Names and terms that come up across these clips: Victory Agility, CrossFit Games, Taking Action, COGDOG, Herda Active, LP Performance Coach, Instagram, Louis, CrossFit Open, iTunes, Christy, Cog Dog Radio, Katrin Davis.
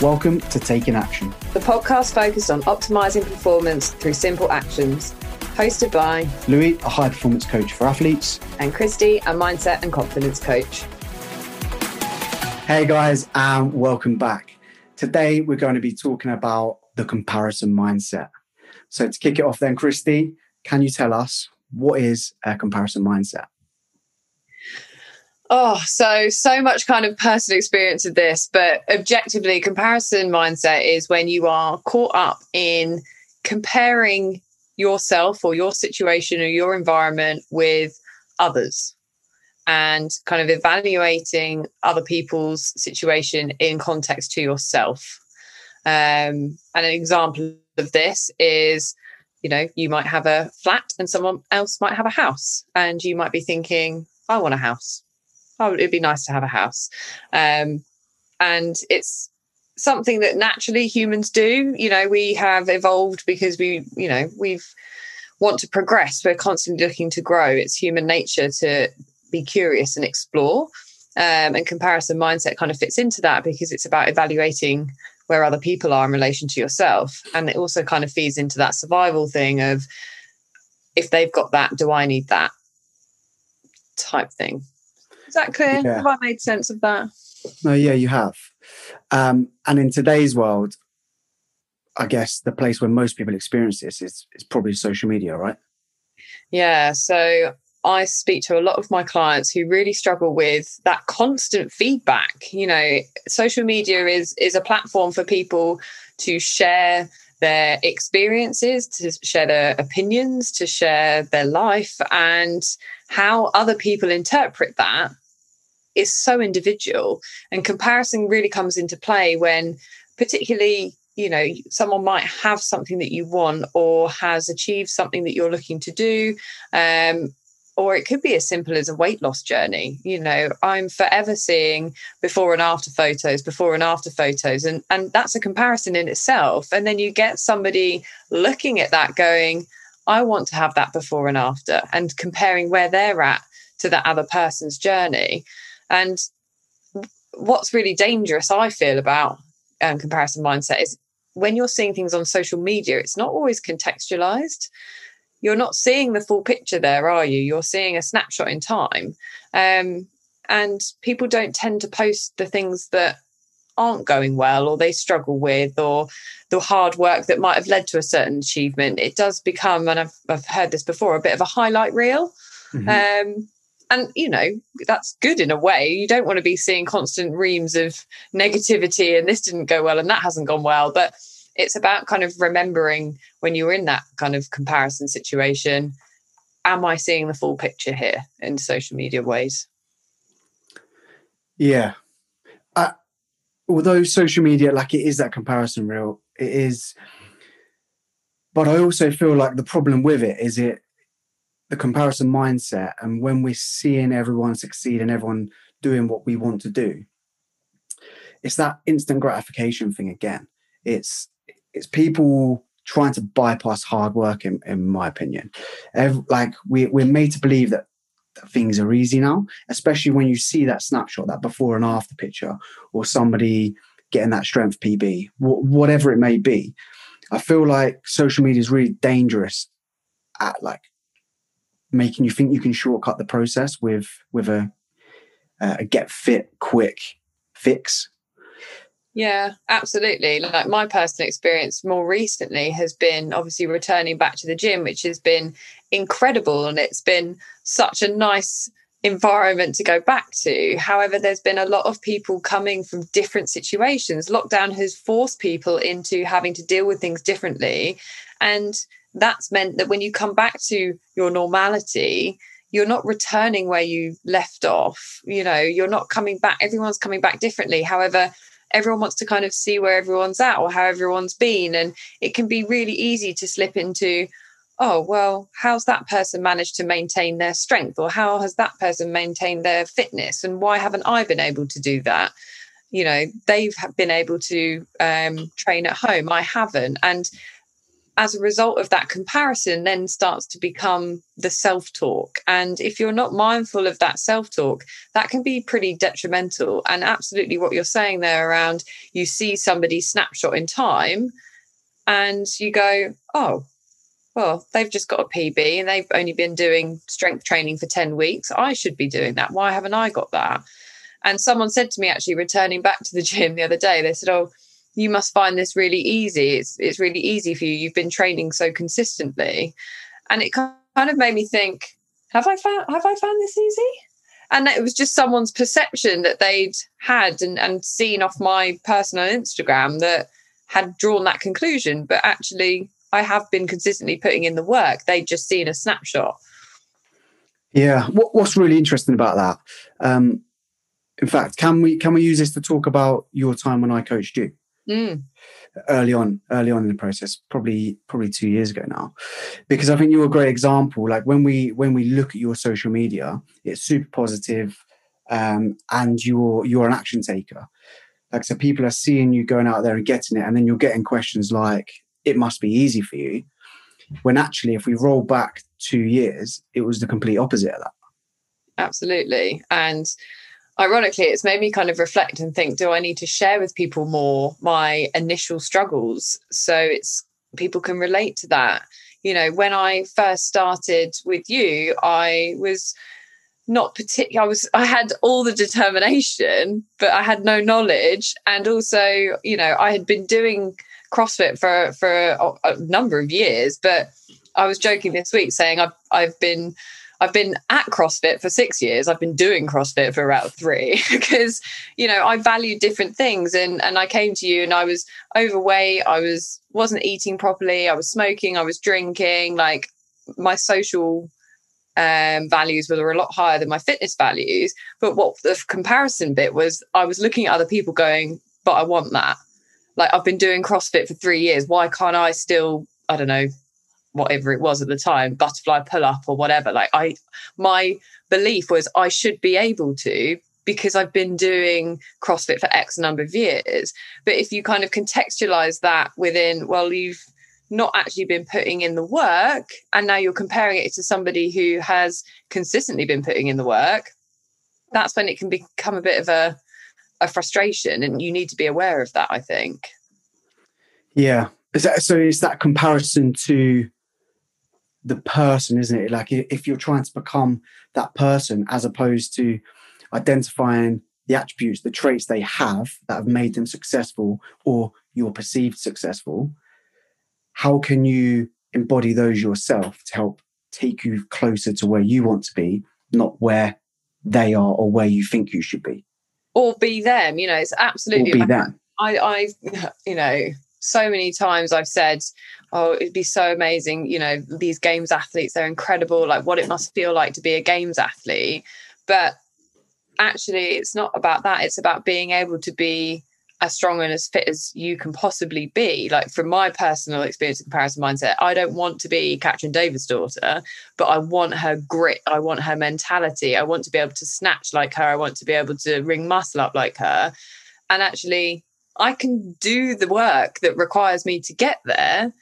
Welcome to Taking Action, the podcast focused on optimising performance through simple actions, hosted by Louis, a high-performance coach for athletes, and Christy, a mindset and confidence coach. Hey guys, and welcome back. Today, we're going to be talking about the comparison mindset. So to kick it off then, Christy, can you tell us what is a comparison mindset? Oh, so much kind of personal experience with this, but objectively, comparison mindset is when you are caught up in comparing yourself or your situation or your environment with others and kind of evaluating other people's situation in context to yourself. And an example of this is, you know, you might have a flat and someone else might have a house, and you might be thinking, I want a house. Oh, it'd be nice to have a house. And it's something that naturally humans do. You know, we have evolved because we want to progress. We're constantly looking to grow. It's human nature to be curious and explore. And comparison mindset kind of fits into that because it's about evaluating where other people are in relation to yourself. And it also kind of feeds into that survival thing of, if they've got that, do I need that type thing. Is that clear? Yeah. Have I made sense of that? No, yeah, you have. And in today's world, I guess the place where most people experience this is probably social media, right? Yeah, so I speak to a lot of my clients who really struggle with that constant feedback. You know, social media is a platform for people to share their experiences, to share their opinions, to share their life, and how other people interpret that is so individual, and comparison really comes into play when, particularly, you know, someone might have something that you want or has achieved something that you're looking to do, or it could be as simple as a weight loss journey. You know, I'm forever seeing before and after photos, and that's a comparison in itself. And then you get somebody looking at that going, I want to have that before and after, and comparing where they're at to that other person's journey. And what's really dangerous, I feel, about comparison mindset is when you're seeing things on social media, it's not always contextualized. You're not seeing the full picture there, are you? You're seeing a snapshot in time. And people don't tend to post the things that aren't going well, or they struggle with, or the hard work that might have led to a certain achievement. It does become, and I've heard this before, a bit of a highlight reel. Mm-hmm. And, you know, that's good in a way. You don't want to be seeing constant reams of negativity and this didn't go well and that hasn't gone well. But it's about kind of remembering when you're in that kind of comparison situation, am I seeing the full picture here in social media ways? Yeah. Although social media, like, it is that comparison reel, it is. But I also feel like the problem with it is the comparison mindset. And when we're seeing everyone succeed and everyone doing what we want to do, it's that instant gratification thing again. It's people trying to bypass hard work, in my opinion. We're made to believe that things are easy now, especially when you see that snapshot, that before and after picture, or somebody getting that strength PB, whatever it may be. I feel like social media is really dangerous at, like, making you think you can shortcut the process with a get fit quick fix. Yeah, absolutely. Like, my personal experience more recently has been obviously returning back to the gym, which has been incredible, and it's been such a nice environment to go back to. However, there's been a lot of people coming from different situations. Lockdown has forced people into having to deal with things differently, and that's meant that when you come back to your normality, you're not returning where you left off. You know, you're not coming back. Everyone's coming back differently. However, everyone wants to kind of see where everyone's at or how everyone's been. And it can be really easy to slip into, oh, well, how's that person managed to maintain their strength? Or how has that person maintained their fitness? And why haven't I been able to do that? You know, they've been able to train at home. I haven't. And as a result of that comparison then starts to become the self-talk. And if you're not mindful of that self-talk, that can be pretty detrimental. And absolutely what you're saying there around you see somebody's snapshot in time and you go, oh, well, they've just got a PB and they've only been doing strength training for 10 weeks. I should be doing that. Why haven't I got that? And someone said to me, actually returning back to the gym the other day, they said, oh, you must find this really easy. It's really easy for you. You've been training so consistently. And it kind of made me think, have I found this easy? And it was just someone's perception that they'd had and seen off my personal Instagram that had drawn that conclusion. But actually, I have been consistently putting in the work. They'd just seen a snapshot. Yeah. What's really interesting about that? In fact, can we use this to talk about your time when I coached you? Mm. Early on in the process, probably 2 years ago now, because I think you're a great example. Like when we look at your social media, it's super positive, and you're an action taker. Like, so people are seeing you going out there and getting it, and then you're getting questions like, "It must be easy for you," when actually, if we roll back 2 years, it was the complete opposite of that. Absolutely, and ironically, it's made me kind of reflect and think, do I need to share with people more my initial struggles so it's people can relate to that? You know, when I first started with you, I was not particular. I had all the determination, but I had no knowledge. And also, you know, I had been doing CrossFit for a number of years, but I was joking this week saying I've been at CrossFit for 6 years. I've been doing CrossFit for about 3 because, you know, I valued different things. And I came to you and I was overweight. I wasn't eating properly. I was smoking. I was drinking. Like, my social values were a lot higher than my fitness values. But what the comparison bit was, I was looking at other people going, but I want that. Like, I've been doing CrossFit for 3 years. Why can't I still, I don't know, whatever it was at the time, butterfly pull up or whatever. Like, my belief was I should be able to because I've been doing CrossFit for X number of years. But if you kind of contextualize that within, well, you've not actually been putting in the work and now you're comparing it to somebody who has consistently been putting in the work, that's when it can become a bit of a frustration, and you need to be aware of that, I think. Yeah. So it's that comparison to the person, isn't it? Like, if you're trying to become that person as opposed to identifying the attributes, the traits they have that have made them successful or you're perceived successful, how can you embody those yourself to help take you closer to where you want to be, not where they are or where you think you should be? Or be them, you know, it's absolutely... Or be them. I you know... So many times I've said, oh, it'd be so amazing, you know, these games athletes, they're incredible, like what it must feel like to be a games athlete. But actually, it's not about that. It's about being able to be as strong and as fit as you can possibly be. Like, from my personal experience and comparison mindset, I don't want to be Katrin Davis' daughter, but I want her grit. I want her mentality. I want to be able to snatch like her. I want to be able to ring muscle up like her. And actually, I can do the work that requires me to get there,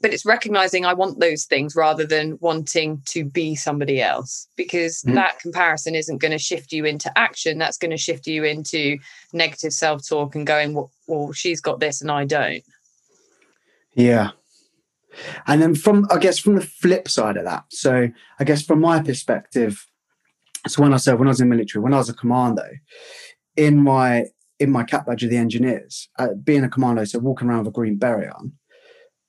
but it's recognizing I want those things rather than wanting to be somebody else, because that comparison isn't going to shift you into action. That's going to shift you into negative self-talk and going, well, she's got this and I don't. Yeah. And then from the flip side of that. So I guess from my perspective, so when I was in the military, when I was a commando, in my cap badge of the engineers, being a commando, so walking around with a green beret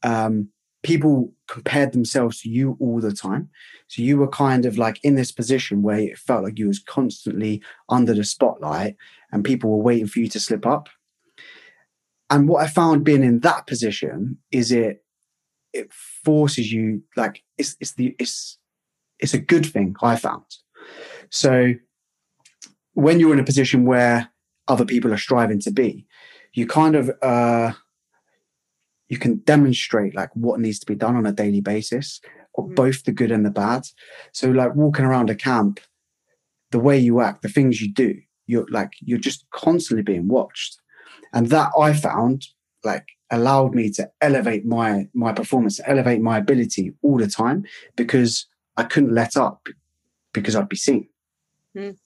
on, people compared themselves to you all the time. So you were kind of like in this position where it felt like you was constantly under the spotlight and people were waiting for you to slip up. And what I found being in that position is it forces you, like, it's a good thing, I found. So when you're in a position where other people are striving to be, you kind of you can demonstrate like what needs to be done on a daily basis, or both the good and the bad. So like walking around a camp, the way you act, the things you do, you're just constantly being watched. And that I found, like, allowed me to elevate my performance, elevate my ability all the time, because I couldn't let up because I'd be seen. Mm.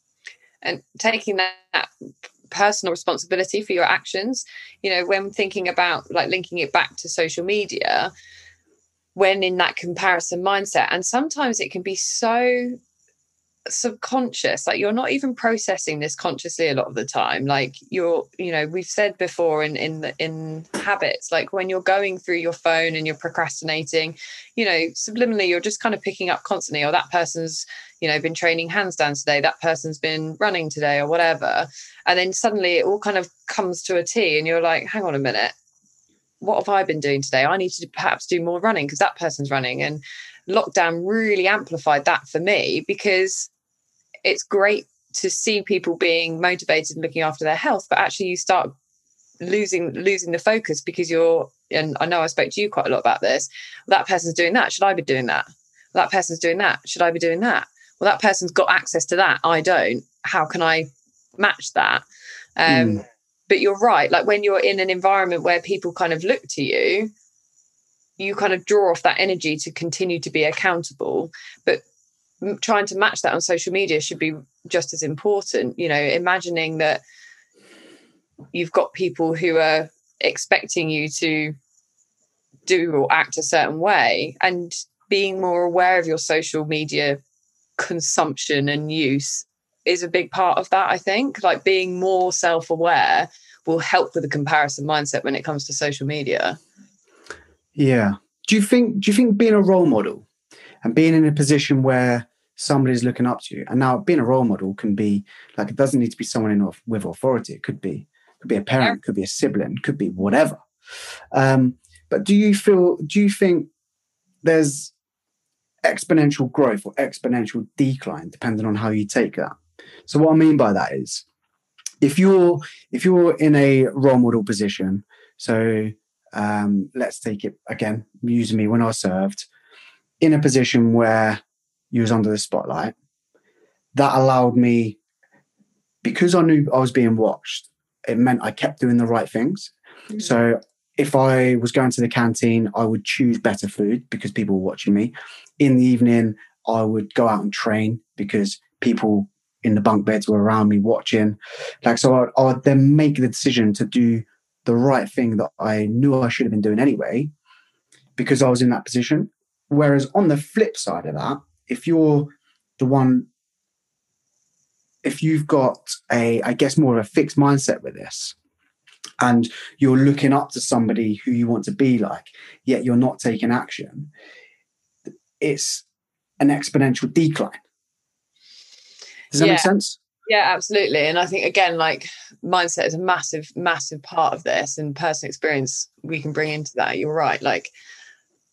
And taking that personal responsibility for your actions, you know, when thinking about like linking it back to social media, when in that comparison mindset, and sometimes it can be so subconscious, like you're not even processing this consciously a lot of the time. Like you're, you know, we've said before in habits, like when you're going through your phone and you're procrastinating, you know, subliminally you're just kind of picking up constantly, or that person's, you know, been training handstands today, that person's been running today or whatever, and then suddenly it all kind of comes to a T and you're like, hang on a minute, what have I been doing today? I need to perhaps do more running because that person's running. And lockdown really amplified that for me, because it's great to see people being motivated and looking after their health, but actually you start losing the focus because you're, and I know I spoke to you quite a lot about this, that person's doing that, should I be doing that? That person's doing that, should I be doing that? Well, that person's got access to that, I don't, how can I match that? But you're right, like when you're in an environment where people kind of look to you, you kind of draw off that energy to continue to be accountable. But trying to match that on social media should be just as important. You know, imagining that you've got people who are expecting you to do or act a certain way, and being more aware of your social media consumption and use is a big part of that, I think. Like being more self-aware will help with the comparison mindset when it comes to social media. Yeah. Do you think being a role model and being in a position where somebody's looking up to you, and now being a role model can be like, it doesn't need to be someone with authority. It could be a parent, could be a sibling, could be whatever. But do you think there's exponential growth or exponential decline depending on how you take that? So what I mean by that is if you're in a role model position, so let's take it again, using me when I served, in a position where you was under the spotlight, that allowed me, because I knew I was being watched, it meant I kept doing the right things. Mm-hmm. So if I was going to the canteen, I would choose better food because people were watching me. In the evening, I would go out and train because people in the bunk beds were around me watching. Like, so I would then make the decision to do the right thing that I knew I should have been doing anyway, because I was in that position. Whereas on the flip side of that, if you're the one, if you've got a, I guess, more of a fixed mindset with this, and you're looking up to somebody who you want to be like, yet you're not taking action, it's an exponential decline. Does that make sense? Yeah, absolutely. And I think, again, like mindset is a massive, massive part of this, and personal experience we can bring into that. You're right. Like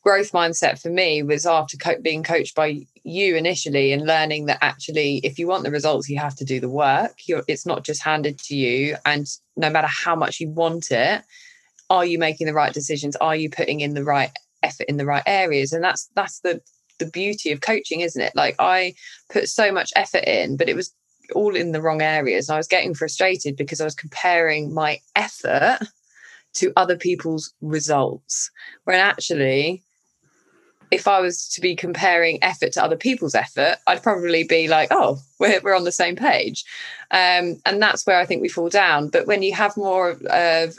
growth mindset for me was after being coached by you initially, and learning that actually, if you want the results, you have to do the work. It's not just handed to you. And no matter how much you want it, are you making the right decisions? Are you putting in the right effort in the right areas? And that's the beauty of coaching, isn't it? Like I put so much effort in, but it was all in the wrong areas, and I was getting frustrated because I was comparing my effort to other people's results, when actually if I was to be comparing effort to other people's effort, I'd probably be like, oh, we're on the same page. And that's where I think we fall down. But when you have more of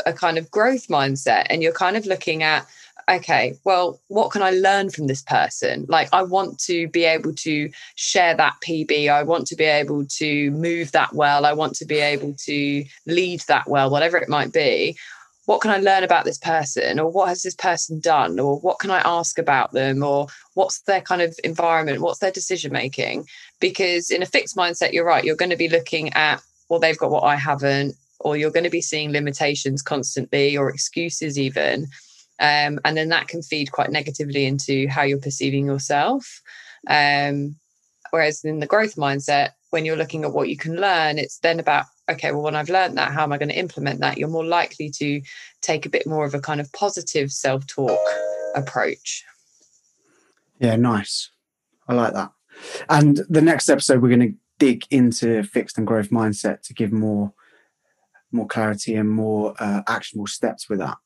a kind of growth mindset, and you're kind of looking at, okay, well, what can I learn from this person? Like, I want to be able to share that PB. I want to be able to move that well. I want to be able to lead that well, whatever it might be. What can I learn about this person? Or what has this person done? Or what can I ask about them? Or what's their kind of environment? What's their decision making? Because in a fixed mindset, you're right, you're going to be looking at, well, they've got what I haven't, or you're going to be seeing limitations constantly, or excuses even. And then that can feed quite negatively into how you're perceiving yourself. Whereas in the growth mindset, when you're looking at what you can learn, it's then about, okay, well, when I've learned that, how am I going to implement that? You're more likely to take a bit more of a kind of positive self-talk approach. Yeah, nice. I like that. And the next episode, we're going to dig into fixed and growth mindset to give more clarity and more actionable steps with that.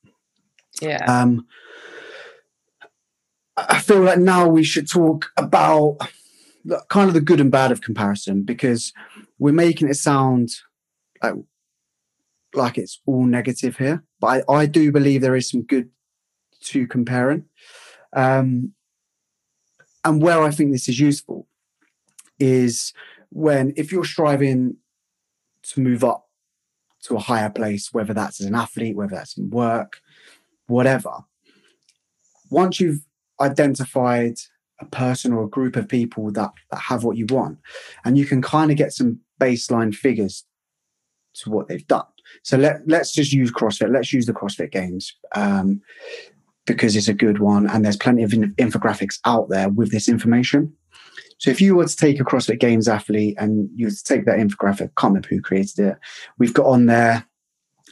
Yeah. I feel like now we should talk about kind of the good and bad of comparison, because we're making it sound like it's all negative here. But I do believe there is some good to comparing. And where I think this is useful is when, if you're striving to move up to a higher place, whether that's as an athlete, whether that's in work, whatever, once you've identified a person or a group of people that have what you want, and you can kind of get some baseline figures to what they've done. So let's just use CrossFit. Let's use the CrossFit Games because it's a good one, and there's plenty of infographics out there with this information. So if you were to take a CrossFit Games athlete and you were to take that infographic, I can't remember who created it. We've got on there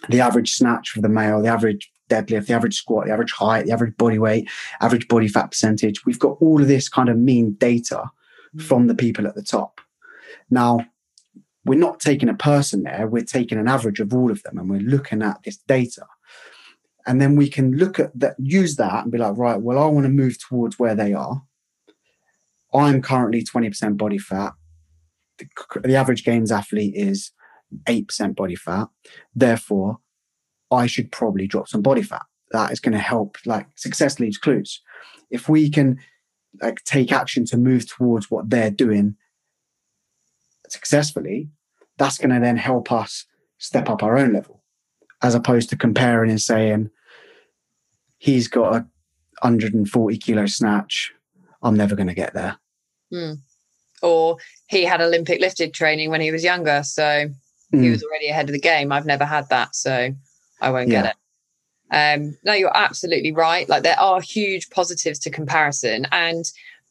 the average snatch for the male, the average deadlift, the average squat, the average height, the average body weight, average body fat percentage. We've got all of this kind of mean data from the people at the top. Now, we're not taking a person there. We're taking an average of all of them, and we're looking at this data. And then we can look at that, use that and be like, right, well, I want to move towards where they are. I'm currently 20% body fat. The average Games athlete is 8% body fat. Therefore, I should probably drop some body fat. That is going to help. Like, success leaves clues. If we can take action to move towards what they're doing successfully, that's going to then help us step up our own level, as opposed to comparing and saying, he's got a 140 kilo snatch, I'm never going to get there. Mm. Or he had Olympic lifted training when he was younger, so he was already ahead of the game. I've never had that, so I won't get it. No, you're absolutely right. Like, there are huge positives to comparison. And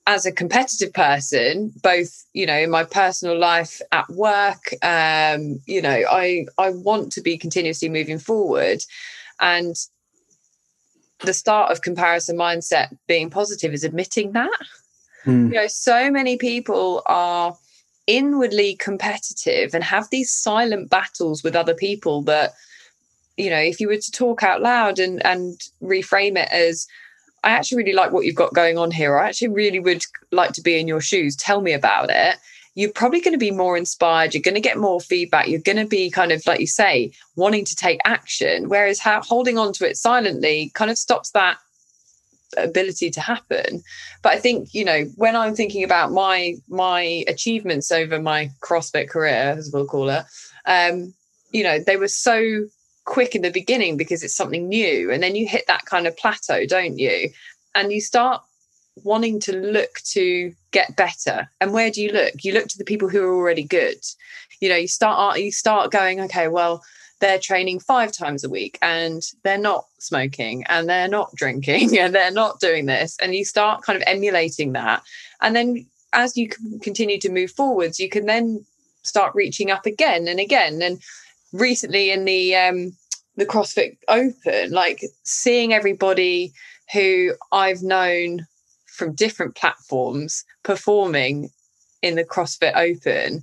as a competitive person, both, you know, in my personal life, at work, you know, I want to be continuously moving forward. And the start of comparison mindset being positive is admitting that. You know, so many people are inwardly competitive and have these silent battles with other people that, you know, if you were to talk out loud and reframe it as, I actually really like what you've got going on here, or I actually really would like to be in your shoes, tell me about it, you're probably going to be more inspired. You're going to get more feedback. You're going to be kind of, like you say, wanting to take action. Whereas holding on to it silently kind of stops that ability to happen. But I think, you know, when I'm thinking about my achievements over my CrossFit career, as we'll call it, you know, they were so quick in the beginning because it's something new, and then you hit that kind of plateau, don't you, and you start wanting to look to get better. And where do you look? You look to the people who are already good. You know, you start going, okay, well, they're training 5 times a week and they're not smoking and they're not drinking and they're not doing this, and you start kind of emulating that. And then as you continue to move forwards, you can then start reaching up again and again. And recently in the CrossFit Open, like, seeing everybody who I've known from different platforms performing in the CrossFit Open,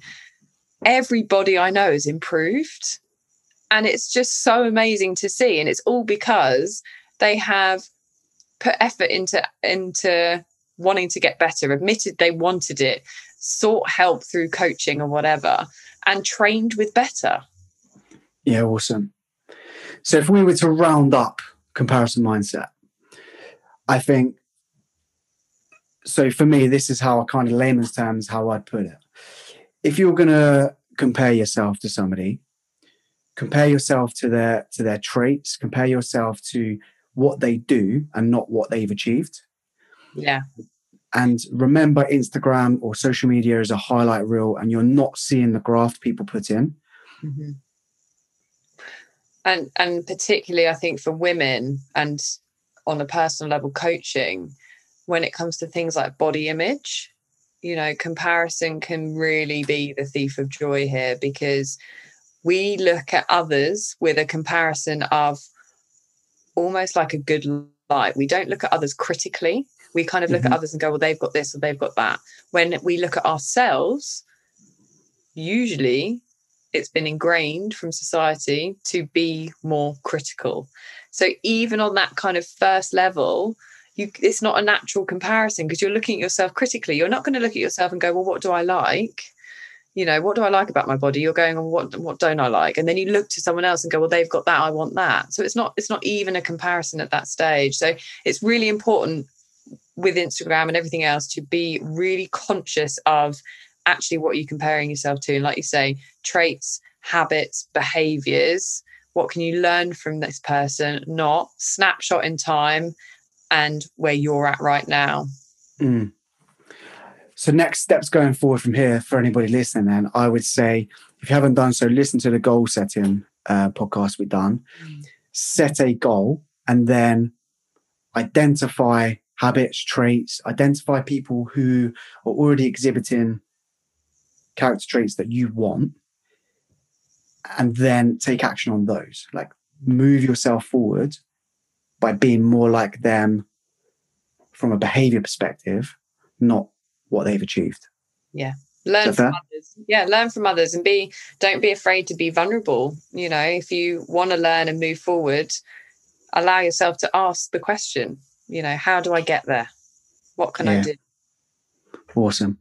everybody I know has improved. And it's just so amazing to see. And it's all because they have put effort into wanting to get better, admitted they wanted it, sought help through coaching or whatever, and trained with better. Yeah, awesome. So if we were to round up comparison mindset, I think, so for me, this is how I kind of, layman's terms, how I'd put it. If you're going to compare yourself to somebody, compare yourself to their traits, compare yourself to what they do and not what they've achieved. Yeah. And remember, Instagram or social media is a highlight reel, and you're not seeing the graft people put in. Mm-hmm. And particularly, I think, for women, and on a personal level, coaching, when it comes to things like body image, you know, comparison can really be the thief of joy here, because we look at others with a comparison of almost like a good light. We don't look at others critically. We kind of look at others and go, well, they've got this or they've got that. When we look at ourselves, usually it's been ingrained from society to be more critical. So even on that kind of first level, it's not a natural comparison because you're looking at yourself critically. You're not going to look at yourself and go, well, what do I like? You know, what do I like about my body? You're going, what don't I like? And then you look to someone else and go, well, they've got that, I want that. So it's not even a comparison at that stage. So it's really important with Instagram and everything else to be really conscious of actually what you're comparing yourself to. And like you say, traits, habits, behaviors, what can you learn from this person, not snapshot in time and where you're at right now. Mm. So next steps going forward from here for anybody listening, then I would say, if you haven't done so, listen to the goal setting podcast we've done. Mm. Set a goal and then identify habits, traits, identify people who are already exhibiting character traits that you want, and then take action on those. Like, move yourself forward by being more like them from a behavior perspective, not what they've achieved. Yeah. Learn from others. Yeah. Learn from others and don't be afraid to be vulnerable. You know, if you want to learn and move forward, allow yourself to ask the question, you know, how do I get there? What can I do? Awesome.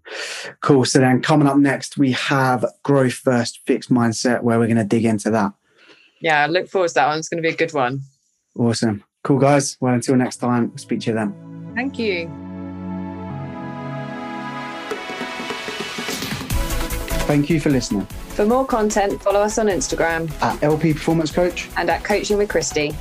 Cool. So then coming up next, we have growth first, fixed mindset, where we're going to dig into that. Yeah. I look forward to that one. It's going to be a good one. Awesome. Cool, guys. Well, until next time, we'll speak to you then. Thank you. Thank you for listening. For more content, follow us on Instagram at LP Performance Coach and at Coaching with Christy.